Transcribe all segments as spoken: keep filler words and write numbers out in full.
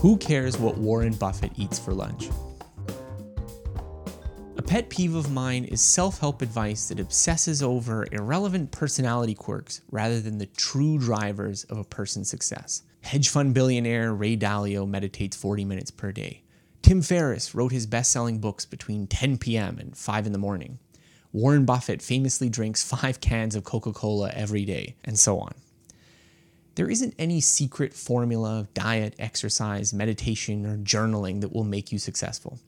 Who cares what Warren Buffett eats for lunch? A pet peeve of mine is self-help advice that obsesses over irrelevant personality quirks rather than the true drivers of a person's success. Hedge fund billionaire Ray Dalio meditates forty minutes per day. Tim Ferriss wrote his best-selling books between ten p.m. and five in the morning. Warren Buffett famously drinks five cans of Coca-Cola every day, and so on. There isn't any secret formula of diet, exercise, meditation, or journaling that will make you successful.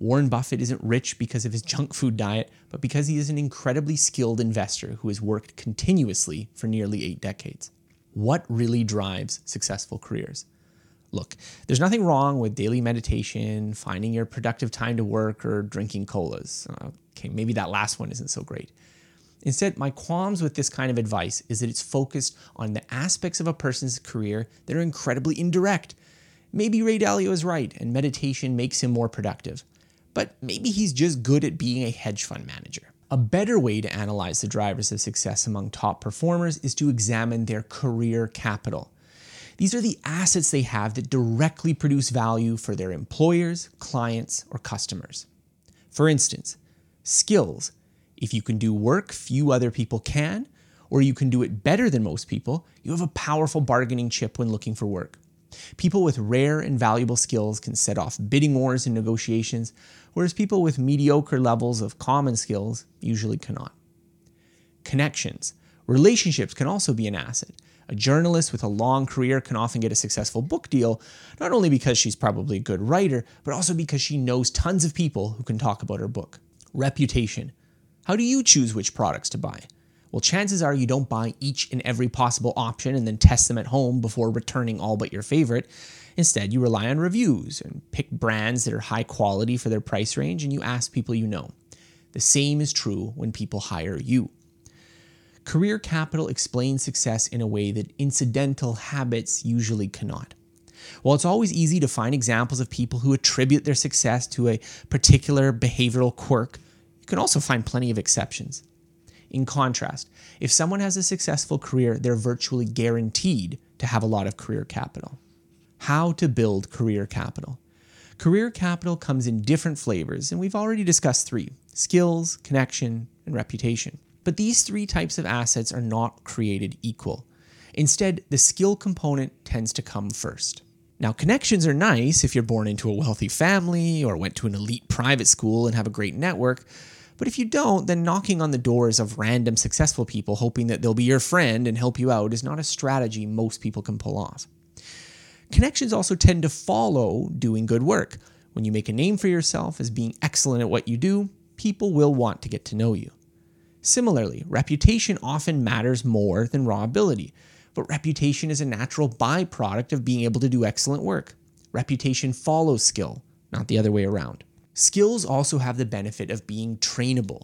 Warren Buffett isn't rich because of his junk food diet, but because he is an incredibly skilled investor who has worked continuously for nearly eight decades. What really drives successful careers? Look, there's nothing wrong with daily meditation, finding your productive time to work, or drinking colas. Okay, maybe that last one isn't so great. Instead, my qualms with this kind of advice is that it's focused on the aspects of a person's career that are incredibly indirect. Maybe Ray Dalio is right and meditation makes him more productive, but maybe he's just good at being a hedge fund manager. A better way to analyze the drivers of success among top performers is to examine their career capital. These are the assets they have that directly produce value for their employers, clients, or customers. For instance, skills. If you can do work few other people can, or you can do it better than most people, you have a powerful bargaining chip when looking for work. People with rare and valuable skills can set off bidding wars and negotiations, whereas people with mediocre levels of common skills usually cannot. Connections. Relationships can also be an asset. A journalist with a long career can often get a successful book deal, not only because she's probably a good writer, but also because she knows tons of people who can talk about her book. Reputation. How do you choose which products to buy? Well, chances are you don't buy each and every possible option and then test them at home before returning all but your favorite. Instead, you rely on reviews and pick brands that are high quality for their price range, and you ask people you know. The same is true when people hire you. Career capital explains success in a way that incidental habits usually cannot. While it's always easy to find examples of people who attribute their success to a particular behavioral quirk, you can also find plenty of exceptions. In contrast, if someone has a successful career, they're virtually guaranteed to have a lot of career capital. How to build career capital? Career capital comes in different flavors, and we've already discussed three: skills, connection, and reputation. But these three types of assets are not created equal. Instead, the skill component tends to come first. Now, connections are nice if you're born into a wealthy family or went to an elite private school and have a great network, but if you don't, then knocking on the doors of random successful people hoping that they'll be your friend and help you out is not a strategy most people can pull off. Connections also tend to follow doing good work. When you make a name for yourself as being excellent at what you do, people will want to get to know you. Similarly, reputation often matters more than raw ability, but reputation is a natural byproduct of being able to do excellent work. Reputation follows skill, not the other way around. Skills also have the benefit of being trainable.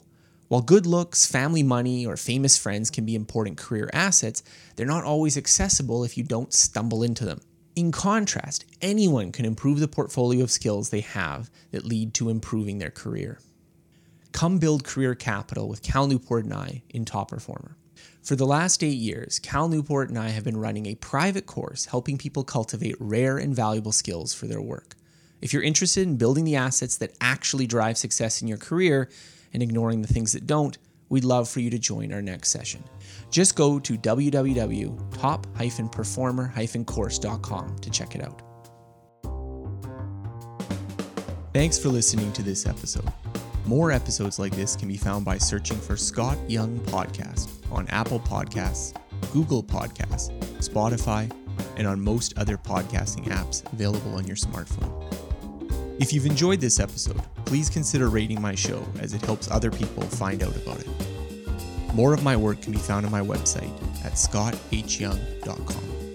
While good looks, family money, or famous friends can be important career assets, they're not always accessible if you don't stumble into them. In contrast, anyone can improve the portfolio of skills they have that lead to improving their career. Come build career capital with Cal Newport and I in Top Performer. For the last eight years, Cal Newport and I have been running a private course helping people cultivate rare and valuable skills for their work. If you're interested in building the assets that actually drive success in your career and ignoring the things that don't, we'd love for you to join our next session. Just go to w w w dot top dash performer dash course dot com to check it out. Thanks for listening to this episode. More episodes like this can be found by searching for Scott Young Podcast on Apple Podcasts, Google Podcasts, Spotify, and on most other podcasting apps available on your smartphone. If you've enjoyed this episode, please consider rating my show as it helps other people find out about it. More of my work can be found on my website at scott h young dot com.